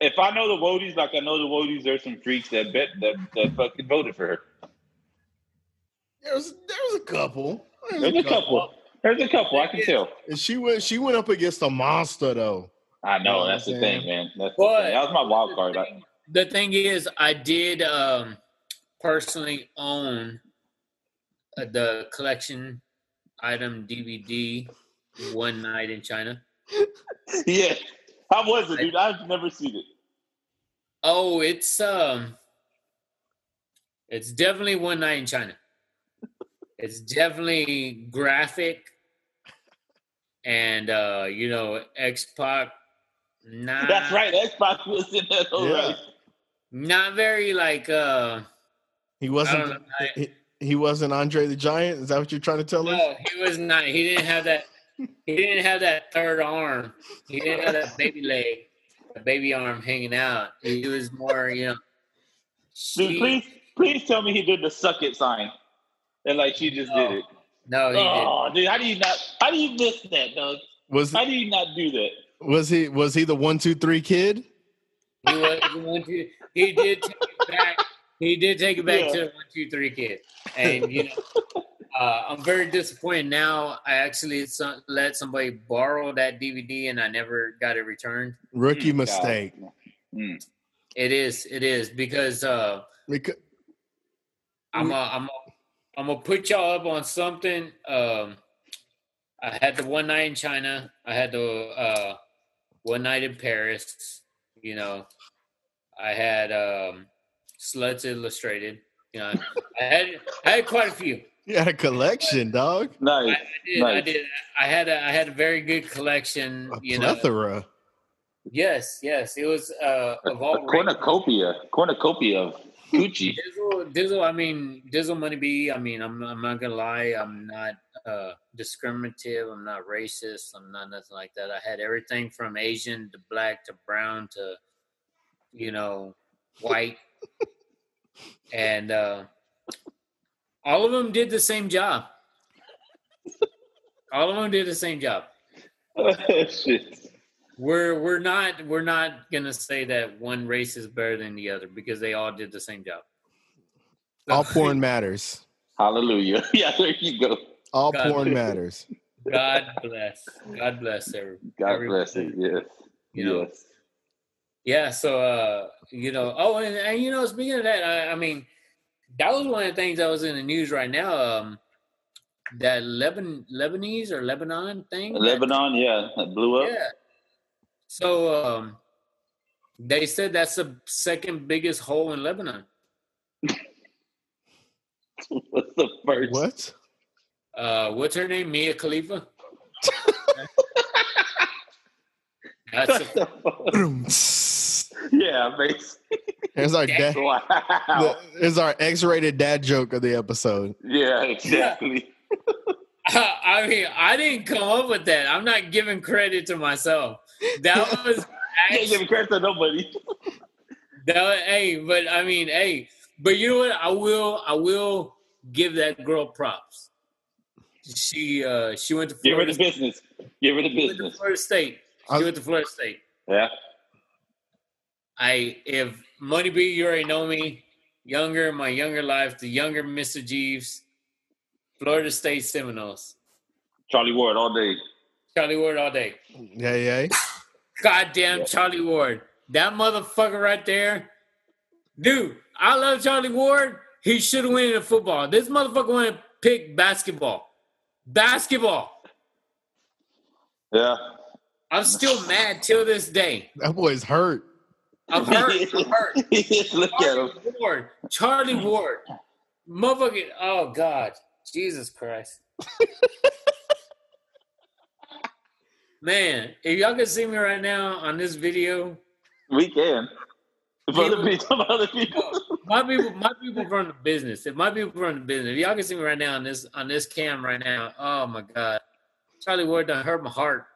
if I know the Woadies, like I know the Woadies, there's some freaks that bet that, that fucking voted for her. There was, there was a couple. There was There's a couple. couple. There's a couple. I can tell. And she went. She went up against a monster, though. I know. You know that's the thing, man. That's the thing. That was my wild card. The thing, the thing is, I did um, personally own the collection item D V D One Night in China. Yeah, how was it, dude? I've never seen it. Oh, it's um, it's definitely One Night in China. It's definitely graphic and, uh, you know, X-Pac. Not, That's right. X-Pac was in that whole yeah. right. Not very, like... Uh, he wasn't know, he, he wasn't Andre the Giant? Is that what you're trying to tell no, us? No, he was not. He didn't have that He didn't have that third arm. He didn't have that baby leg, the baby arm hanging out. He was more, you know... Dude, she, please, please tell me he did the suck it sign. And like she just no. did it. No, he oh, didn't. Dude, how do you not? How do you miss that, Doug? Was how do you not do that? Was he? Was he the one, two, three kid? He was the one, two. He did take it back. He did take it back yeah. to the one, two, three kid. And you know, uh, I'm very disappointed now. I actually let somebody borrow that D V D, and I never got it returned. Rookie mm, mistake. Mm. It is. It is because uh, because I'm. A, I'm. A, I'm going to put y'all up on something. Um, I had the One Night in China. I had the uh, One Night in Paris. You know, I had um, Sluts Illustrated. You know, I had I had quite a few. You had a collection, dog. Nice. I, I did. Nice. I did. I had a I had a very good collection. A you plethora. Know. Yes, yes. It was uh, of all a cornucopia, ranges. cornucopia of Gucci. Dizzle, Dizzle. I mean, Dizzle Money B. I mean, I'm I'm not gonna lie. I'm not uh, discriminative. I'm not racist. I'm not nothing like that. I had everything from Asian to black to brown to, you know, white, and uh, all of them did the same job. All of them did the same job. Oh, shit. We're we're not we're not gonna say that one race is better than the other because they all did the same job. So, all porn matters. Hallelujah! Yeah, there you go. All God porn bless. matters. God bless. God bless everyone. God everybody. bless it. Yes. You know. Yes. Yeah. So uh, you know. Oh, and, and you know, speaking of that, I, I mean, that was one of the things that was in the news right now. Um, that Leban Lebanese or Lebanon thing. Lebanon, that, yeah, that blew up. Yeah. So um, they said that's the second biggest hole in Lebanon. What's the first? What? Uh, what's her name? Mia Khalifa. That's a- yeah, basically. There's our dad. Wow. There's our X-rated dad joke of the episode. Yeah, exactly. Yeah. I mean, I didn't come up with that. I'm not giving credit to myself. That was actually, yeah, give credit to nobody. That was, hey, but I mean, hey, but you know what? I will, I will give that girl props. She, uh, she went to Florida. Give her the business. Give her the business. She went to Florida State. She went to Florida State. Yeah. I, if Money B, you already know me. Younger, my younger life, the younger Mister Jeeves, Florida State Seminoles. Charlie Ward all day. Charlie Ward all day. Yeah, yeah. Goddamn yeah. Charlie Ward. That motherfucker right there. Dude, I love Charlie Ward. He should have went into football. This motherfucker went to pick basketball. Basketball. Yeah. I'm still mad till this day. That boy's hurt. I'm hurt. I'm hurt. Look Charlie at him. Ward. Charlie Ward. Motherfucker. Oh, God. Jesus Christ. Man, if y'all can see me right now on this video, we can. If other people, other people. My people, my people run the business. If my people run the business, if y'all can see me right now on this on this cam right now, oh my God, Charlie Ward done hurt my heart.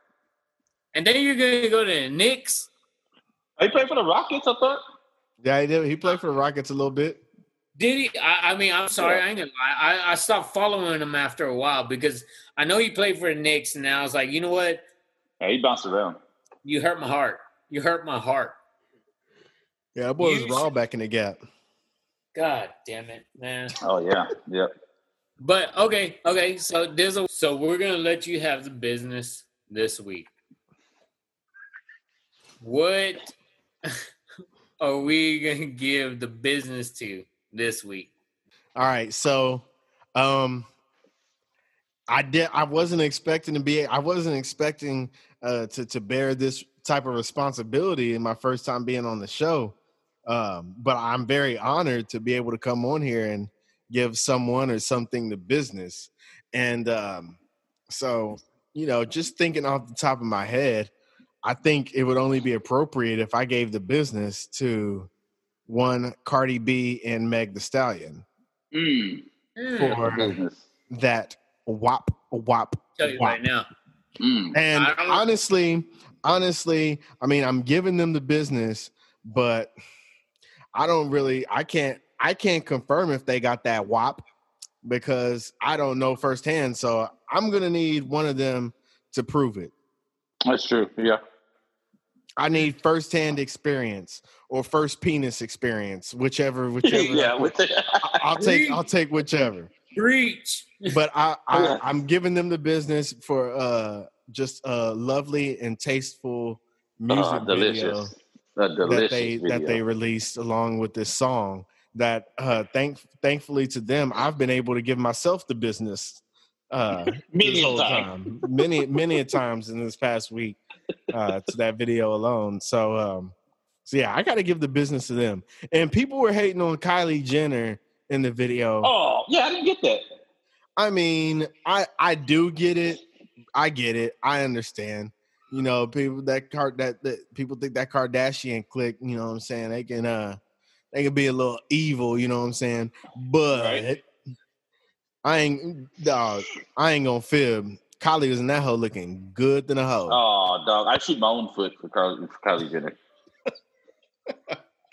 And then you're gonna go to the Knicks. He played for the Rockets, I thought. Yeah, he did. He played for the Rockets a little bit. Did he? I, I mean, I'm sorry. I ain't gonna lie. I, I stopped following him after a while because I know he played for the Knicks, and I was like, you know what? Yeah, he bounced around. You hurt my heart. You hurt my heart. Yeah, that boy you was raw back in the gap. God damn it, man. Oh, yeah. Yep. But, okay. Okay. So, Dizzle, so we're going to let you have the business this week. What are we going to give the business to this week? All right. So, um, I did. I wasn't expecting to be. I wasn't expecting uh, to to bear this type of responsibility in my first time being on the show. Um, but I'm very honored to be able to come on here and give someone or something the business. And um, so, you know, just thinking off the top of my head, I think it would only be appropriate if I gave the business to one Cardi B and Meg Thee Stallion mm. for mm. that. Wop, wop, tell you wop. Right now. Mm. And honestly, honestly, I mean, I'm giving them the business, but I don't really, I can't, I can't confirm if they got that wop because I don't know firsthand. So I'm going to need one of them to prove it. That's true. Yeah. I need firsthand experience or first penis experience, whichever, whichever. Yeah, I'll take, I'll take whichever. Reach. But I, I, I'm giving them the business for uh, just a lovely and tasteful music uh, video, uh, that they, video that they released along with this song that uh, thank, thankfully to them, I've been able to give myself the business uh, many, a time. Time. many, many a times in this past week uh, to that video alone. So, um, So, yeah, I got to give the business to them. And people were hating on Kylie Jenner in the video. Oh, yeah, I didn't get that. I mean, I I do get it. I get it. I understand. You know, people that that, that people think that Kardashian clique, you know what I'm saying? They can uh they can be a little evil, you know what I'm saying? But right. I ain't dog, I ain't gonna fib. Kylie was in that hoe looking good than a hoe. Oh dog, I shoot my own foot for Kylie, for Kylie Jenner.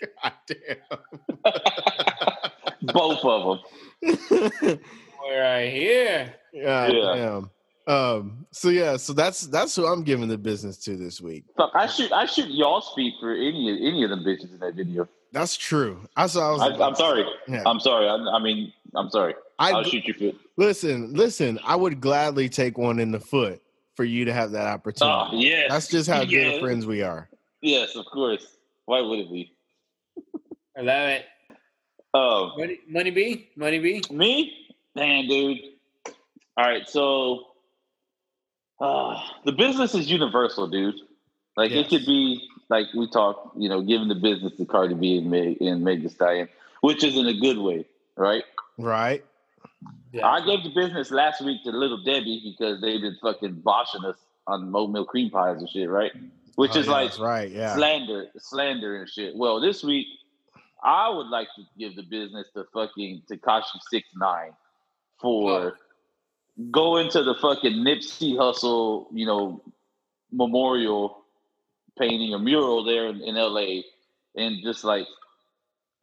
God damn. Both of them. We're right here. God yeah. Damn. Um, so yeah, so that's that's who I'm giving the business to this week. Fuck, I shoot I shoot y'all speak for any any of them bitches in that video. That's true. I saw. I was I, like, I'm, sorry. Yeah. I'm sorry. I'm sorry. I mean, I'm sorry. I, I'll shoot your foot. Listen, listen. I would gladly take one in the foot for you to have that opportunity. Oh, yes. That's just how yes. good friends we are. Yes, of course. Why wouldn't we? I love it. Oh, money, money B, money B, me, man, dude. All right, so. Uh, the business is universal, dude. Like yes. It could be like we talk, you know, giving the business to Cardi B and Meg, and Meg Thee Stallion, which is in a good way, right? Right. Yeah. I gave the business last week to Little Debbie because they've been fucking boshing us on oatmeal cream pies and shit, right? Which oh, is yeah, like right, yeah. slander, slander and shit. Well, this week I would like to give the business to fucking Tekashi sixty-nine for. Oh. Go into the fucking Nipsey Hussle, you know, memorial painting or mural there in, in L A, and just like,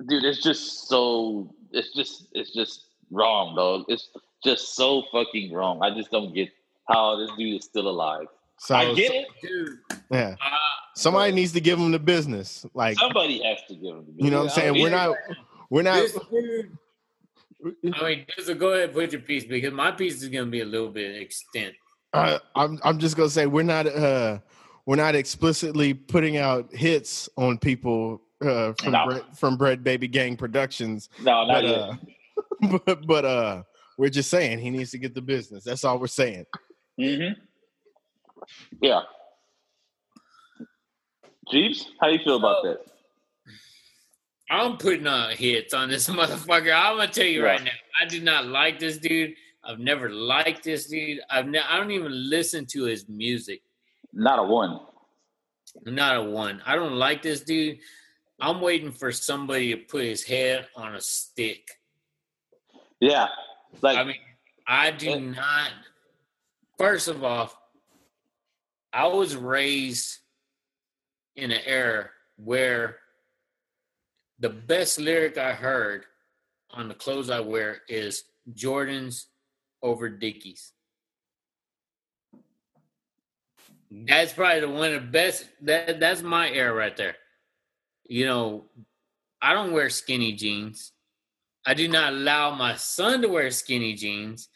dude, it's just so, it's just, it's just wrong, dog. It's just so fucking wrong. I just don't get how this dude is still alive. So, I get it, dude. Yeah, uh, somebody so, needs to give him the business. Like somebody has to give him the business. You know what I'm saying? We're not, we're not. I mean, just go ahead and put your piece because my piece is going to be a little bit extent. Uh, I'm I'm just going to say we're not uh, we're not explicitly putting out hits on people uh, from no. Bre- from Bread Baby Gang Productions. No, not but, yet. Uh, but but uh, we're just saying he needs to get the business. That's all we're saying. Mm-hmm. Yeah. Jeeves, how do you feel about that? I'm putting on hits on this motherfucker. I'm gonna tell you right. right now, I do not like this dude. I've never liked this dude. I've ne- I don't even listen to his music. Not a one. Not a one. I don't like this dude. I'm waiting for somebody to put his head on a stick. Yeah, like I mean, I do yeah. not. First of all, I was raised in an era where. The best lyric I heard on the clothes I wear is Jordans over Dickies. That's probably the one of the best. That that's my era right there. You know, I don't wear skinny jeans. I do not allow my son to wear skinny jeans,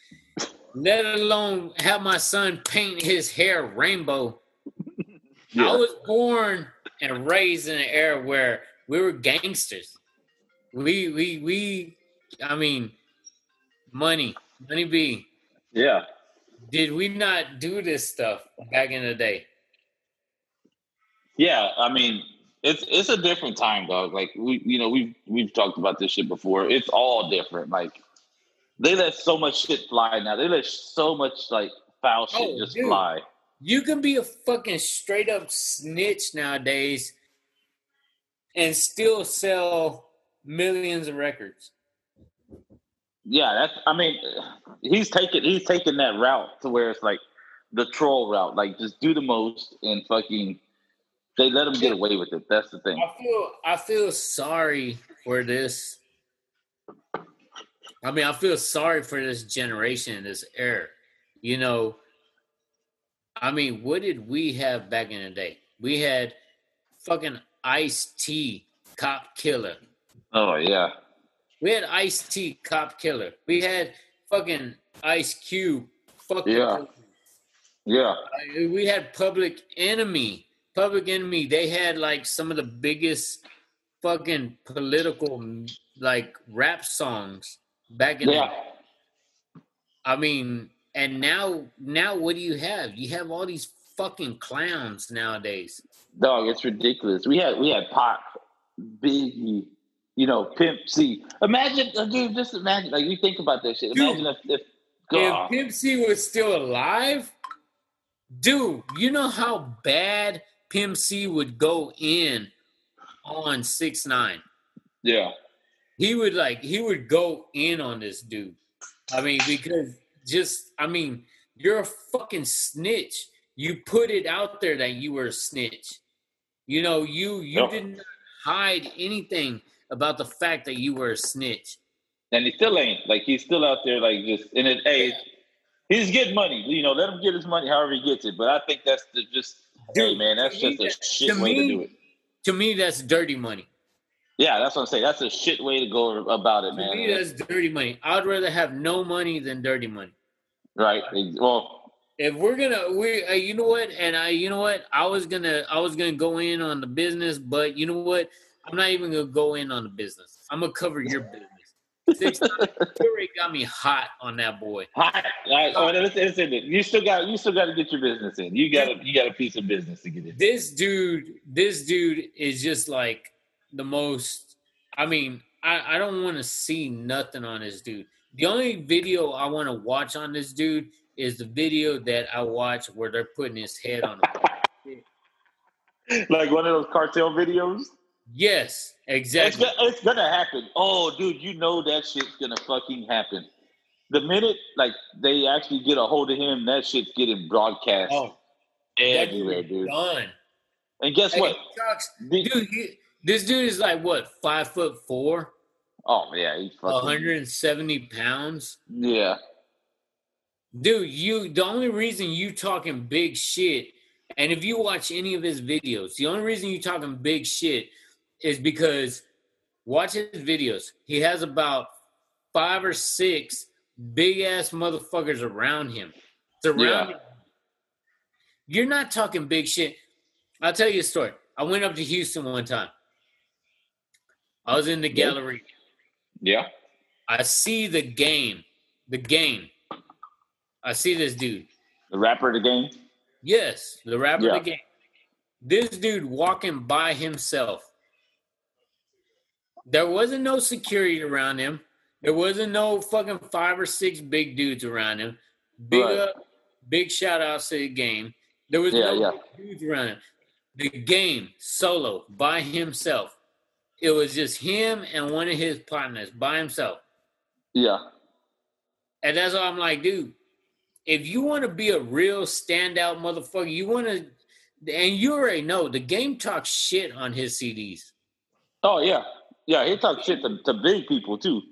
let alone have my son paint his hair rainbow. Yeah. I was born and raised in an era where we were gangsters. We, we, we, I mean, money, money B. Yeah. Did we not do this stuff back in the day? Yeah. I mean, it's, it's a different time, dog. Like we, you know, we've, we've talked about this shit before. It's all different. Like they let so much shit fly now. They let so much like foul shit oh, just dude, fly. You can be a fucking straight up snitch nowadays. And still sell millions of records. Yeah, that's. I mean, he's taking he's taking that route to where it's like the troll route, like just do the most and fucking. They let him get away with it. That's the thing. I feel I feel sorry for this. I mean, I feel sorry for this generation, this era. You know, I mean, what did we have back in the day? We had fucking. Ice-T, Cop Killer. Oh, yeah. We had Ice-T, Cop Killer. We had fucking Ice Cube. Fucking yeah. Yeah. Uh, we had Public Enemy. Public Enemy, they had, like, some of the biggest fucking political, like, rap songs back in yeah. the I mean, and now, now what do you have? You have all these fucking clowns nowadays. Dog, it's ridiculous. We had we had Pac, Biggie, you know, Pimp C. Imagine, dude, just imagine. Like, you think about that shit. Imagine dude, if, if, if Pimp C was still alive, dude, you know how bad Pimp C would go in on six nine. Yeah. He would, like, he would go in on this dude. I mean, because just, I mean, you're a fucking snitch. You put it out there that you were a snitch. You know, you you no. didn't hide anything about the fact that you were a snitch. And he still ain't. Like, he's still out there, like, just in an age. He's getting money. You know, let him get his money however he gets it. But I think that's the just, dude, hey, man, that's just a shit way to do it. To me, that's dirty money. Yeah, that's what I'm saying. That's a shit way to go about it, man. To me, that's dirty money. I'd rather have no money than dirty money. Right. Well, if we're gonna, we, uh, you know what, and I, you know what, I was gonna, I was gonna go in on the business, but you know what, I'm not even gonna go in on the business. I'm gonna cover your business. Six times, you already got me hot on that boy. Hot. Right. Oh, no, listen, listen, you still got, you still got to get your business in. You got, you got a piece of business to get in. This dude, this dude is just like. The most, I mean, I, I don't want to see nothing on this dude. The only video I want to watch on this dude is the video that I watch where they're putting his head on the like one of those cartel videos? Yes, exactly. It's, it's going to happen. Oh, dude, you know that shit's going to fucking happen. The minute, like, they actually get a hold of him, that shit's getting broadcast oh, everywhere, dude. Done. And guess hey, what? Talks, the, dude, he, this dude is like, what, five foot four? Oh, yeah. He's fucking... one hundred seventy pounds? Yeah. Dude, you. The only reason you talking big shit, and if you watch any of his videos, the only reason you talking big shit is because, watch his videos. He has about five or six big-ass motherfuckers around him. Surrounding yeah. him. You're not talking big shit. I'll tell you a story. I went up to Houston one time. I was in the gallery. Yeah. I see the game. The game. I see this dude. The rapper of the game? Yes. The rapper yeah. of the game. This dude walking by himself. There wasn't no security around him. There wasn't no fucking five or six big dudes around him. Big right. up, big shout outs to the game. There was yeah, no yeah. big dudes around him. The game, solo, by himself. It was just him and one of his partners by himself. Yeah. And that's why I'm like, dude, if you want to be a real standout motherfucker, you want to, and you already know, the game talks shit on his C Ds. Oh, yeah. Yeah, he talks shit to, to big people, too.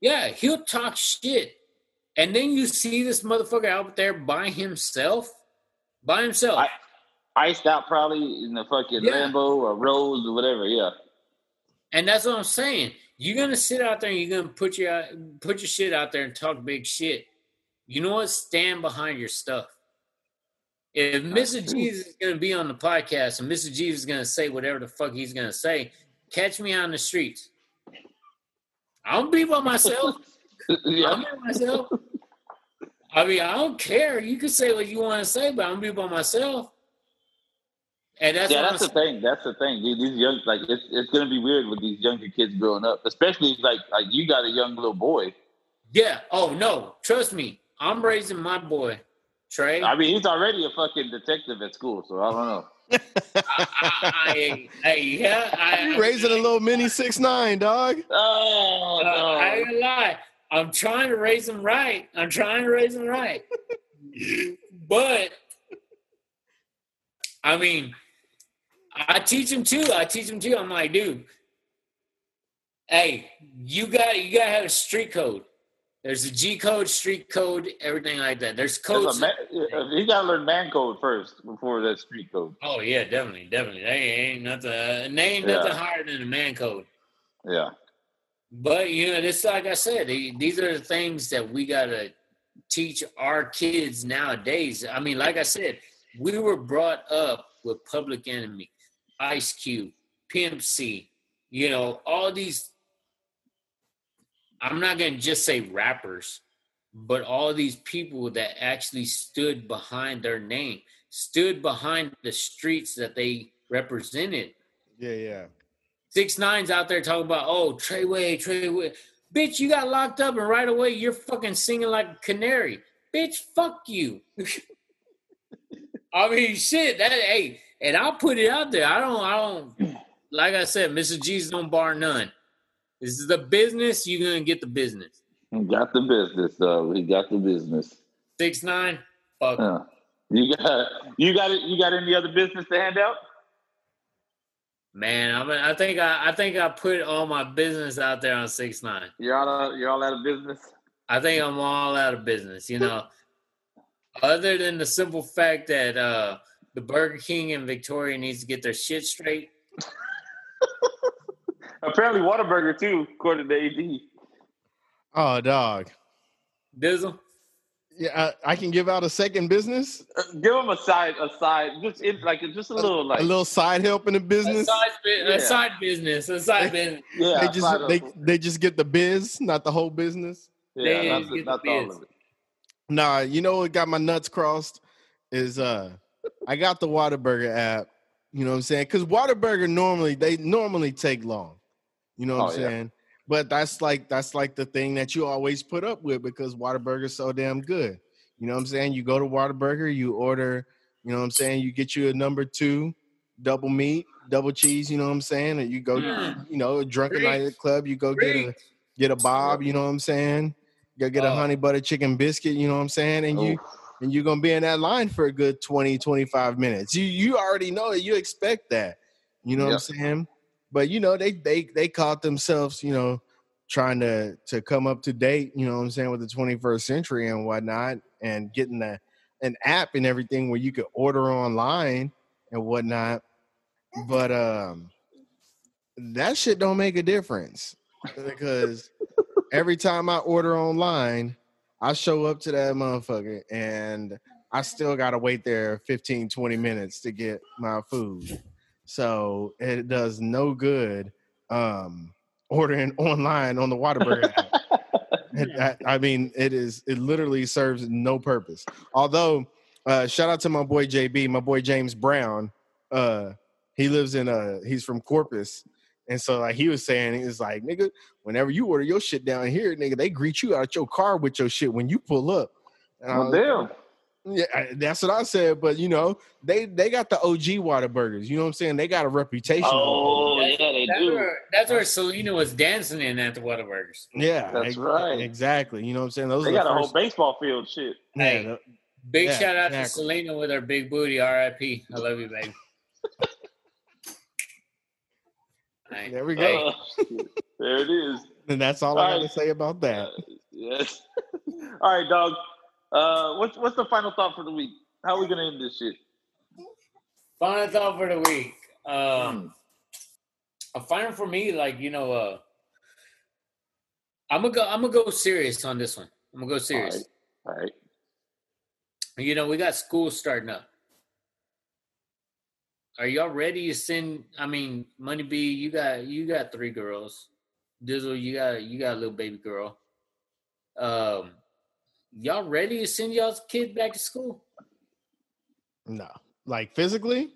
Yeah, he'll talk shit. And then you see this motherfucker out there by himself? By himself. I, iced out probably in the fucking yeah. Lambo or Rolls or whatever, yeah. And that's what I'm saying. You're going to sit out there and you're going to put your put your shit out there and talk big shit. You know what? Stand behind your stuff. If Mister Jeeves is going to be on the podcast and Mister Jeeves is going to say whatever the fuck he's going to say, catch me out in the streets. I don't be by myself. yeah. I'm by myself. I mean, I don't care. You can say what you want to say, but I'm going to be by myself. And that's yeah, that's the saying. thing. That's the thing, dude. These young, like, it's it's gonna be weird with these younger kids growing up, especially like like you got a young little boy. Yeah. Oh no, trust me, I'm raising my boy, Trey. I mean, he's already a fucking detective at school, so I don't know. I, I, I, I, yeah, I, you raising I, a little mini six nine, dog. Oh no, uh, I ain't gonna lie. I'm trying to raise him right. I'm trying to raise him right, but I mean. I teach him too. I teach him too. I'm like, dude, hey, you got you got to have a street code. There's a G code, street code, everything like that. There's codes. Man, you got to learn man code first before that street code. Oh yeah, definitely, definitely. They ain't nothing. They ain't nothing yeah. higher than the man code. Yeah. But you know, it's like I said, these are the things that we got to teach our kids nowadays. I mean, like I said, we were brought up with Public Enemy. Ice Cube, Pimp C, you know, all these, I'm not going to just say rappers, but all these people that actually stood behind their name, stood behind the streets that they represented. Yeah, yeah. six nine's out there talking about, oh, Treyway, Treyway. Bitch, you got locked up and right away you're fucking singing like a canary. Bitch, fuck you. I mean, shit, that, hey, and I'll put it out there. I don't, I don't, like I said, Mister G's don't bar none. This is the business. You're going to get the business. He got the business, though. He got the business. six nine, fuck. Huh. You got, you got it. You got any other business to hand out? Man, I mean, I think I, I think I put all my business out there on six nine. You're all, you're all out of business. I think I'm all out of business. You know, other than the simple fact that uh, the Burger King in Victoria needs to get their shit straight. Apparently, Whataburger too, according to A D. Oh, dog. Dizzle. Yeah, I, I can give out a second business. Give them a side, a side, just in, like just a little, like a little side help in the business. A side, yeah. a side business, a side business. Yeah, they just they, they just get the biz, not the whole business. Yeah, they not, the, not the all of it. Nah, you know what got my nuts crossed is uh, I got the Whataburger app. You know what I'm saying? Because Whataburger normally they normally take long. You know what oh, I'm saying? Yeah. But that's like that's like the thing that you always put up with because Whataburger's so damn good. You know what I'm saying? You go to Whataburger, you order, you know what I'm saying? You get you a number two, double meat, double cheese, you know what I'm saying? Or you go, mm. you know, a drunken night at the club, you go get a, get a bob, you know what I'm saying? Go get a oh. honey butter chicken biscuit, you know what I'm saying? And, oh. you, and you're going to be in that line for a good twenty, twenty-five minutes. You you already know that. You expect that. You know yep. what I'm saying? But, you know, they they they caught themselves, you know, trying to, to come up to date, you know what I'm saying, with the twenty-first century and whatnot, and getting a, an app and everything where you could order online and whatnot. But um, that shit don't make a difference because every time I order online, I show up to that motherfucker and I still got to wait there fifteen, twenty minutes to get my food. So it does no good um, ordering online on the Whataburger app. It, I, I mean, it is it literally serves no purpose. Although, uh, shout out to my boy J B, my boy James Brown. Uh, he lives in uh he's from Corpus, and so like he was saying, it's like nigga, whenever you order your shit down here, nigga, they greet you out your car with your shit when you pull up. And well, damn. Yeah, that's what I said. But you know, they, they got the O G Whataburgers. You know what I'm saying? They got a reputation. Oh, yeah, they that's do. Where, that's where Selena was dancing in at the Whataburgers. Yeah, that's ex- right. Exactly. You know what I'm saying? Those they got the a first... whole baseball field shit. Hey, hey the... big yeah, shout out exactly. to Selena with her big booty. R I P. I love you, baby. Right. There we go. Uh, there it is. And that's all, all I right. got to say about that. Uh, yes. All right, dog. Uh, what's what's the final thought for the week? How are we gonna end this shit? Final thought for the week. Um, a final for me, like you know, uh, I'm gonna go. I'm gonna go serious on this one. I'm gonna go serious. All right. All right. You know, we got school starting up. Are y'all ready to send? I mean, Money B, you got you got three girls. Dizzle, you got you got a little baby girl. Um. Y'all ready to send y'all's kid back to school? No. Like physically?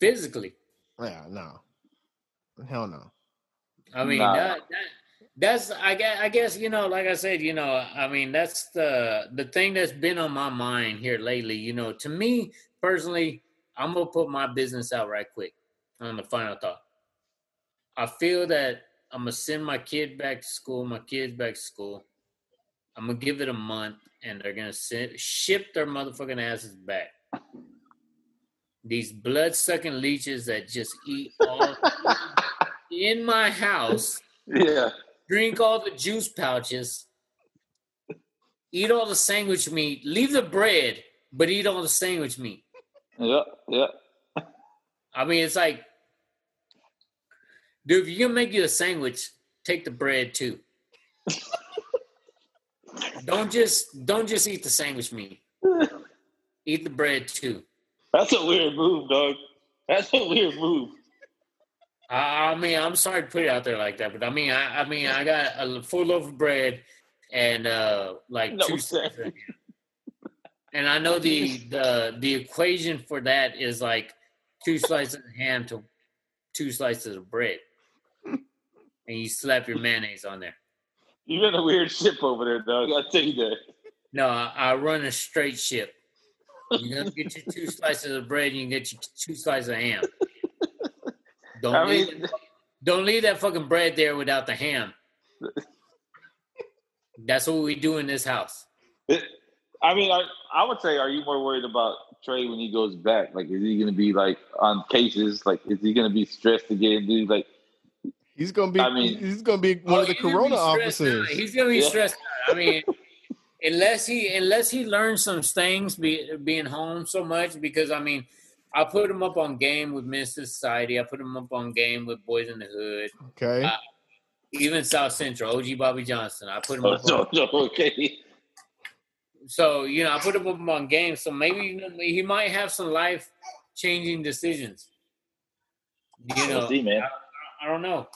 Physically. Yeah, no. Hell no. I mean, no. That, that, that's, I guess, I guess, you know, like I said, you know, I mean, that's the, the thing that's been on my mind here lately. You know, to me, personally, I'm going to put my business out right quick on the final thought. I feel that I'm going to send my kid back to school, my kids back to school. I'm going to give it a month, and they're going to send, ship their motherfucking asses back. These blood-sucking leeches that just eat all in my house, yeah, drink all the juice pouches, eat all the sandwich meat, leave the bread, but eat all the sandwich meat. Yeah, yeah. I mean, it's like, dude, if you're going to make you a sandwich, take the bread, too. Don't just don't just eat the sandwich meat. Eat the bread too. That's a weird move, dog. That's a weird move. I mean, I'm sorry to put it out there like that, but I mean, I, I mean, I got a full loaf of bread and uh, like no, two. And I know the the the equation for that is like two slices of ham to two slices of bread, and you slap your mayonnaise on there. You're in a weird ship over there, dog. I'll tell you that. No, I, I run a straight ship. You don't get your two slices of bread, you can get your two slices of ham. Don't I leave mean, that, don't leave that fucking bread there without the ham. That's what we do in this house. It, I mean, I, I would say, are you more worried about Trey when he goes back? Like, is he going to be, like, on cases? Like, is he going to be stressed again, dude? Like, he's going to be I mean, he's going to be one oh, of the corona officers. Out. He's going to be yeah. stressed out. I mean, unless he unless he learns some things be, being home so much, because, I mean, I put him up on game with Men's Society. I put him up on game with Boys in the Hood. Okay. Uh, even South Central, O G Bobby Johnson. I put him oh, up no, on no, okay. So, you know, I put him up on game. So maybe he might have some life-changing decisions. You know, see, man. I, I don't know.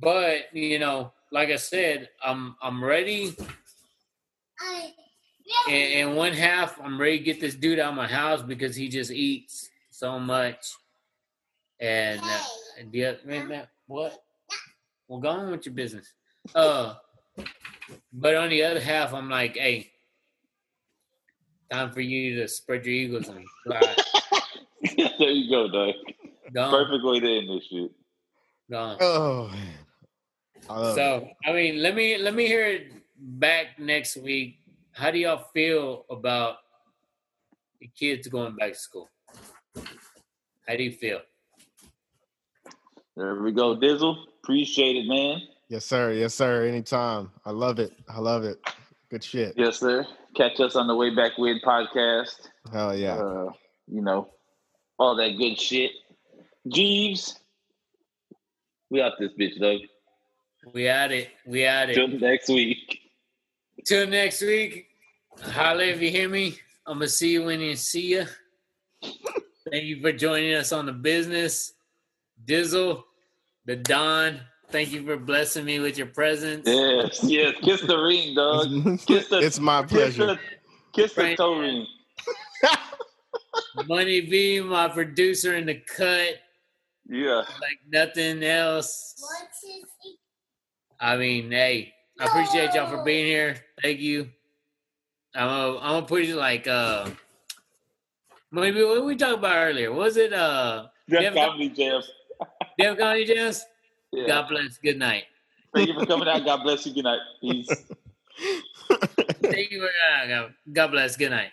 But, you know, like I said, I'm I'm ready. And, and one half, I'm ready to get this dude out of my house because he just eats so much. And uh, the other, man, that, what? Well, go on with your business. Uh, but on the other half, I'm like, hey, time for you to spread your eagles and fly. There you go, Doug. Gone. Perfect way to end this shit. Gone. Oh, man. I so, it. I mean, let me let me hear it back next week. How do y'all feel about the kids going back to school? How do you feel? There we go, Dizzle. Appreciate it, man. Yes, sir. Yes, sir. Anytime. I love it. I love it. Good shit. Yes, sir. Catch us on the Way Back When podcast. Hell yeah. Uh, you know, all that good shit. Jeeves, we out this bitch, Doug. We out it. We out it. Till next week. Till next week. Holla if you hear me. I'm going to see you when you see you. Thank you for joining us on The Business. Dizzle, the Don. Thank you for blessing me with your presence. Yes, yes. Kiss the ring, dog. Kiss the, it's my pleasure. Kiss the, kiss the toe ring. Money B, my producer in the cut. Yeah. Like nothing else. What's his name? I mean, hey, I appreciate y'all for being here. Thank you. I'm gonna, I'm gonna put it like uh, maybe what we talked about earlier. Was it uh? Def Comedy Jams. Def Comedy Jams. Yeah. God bless. Good night. Thank you for coming out. God bless you. Good night. Peace. Thank you for coming out. God bless. Good night.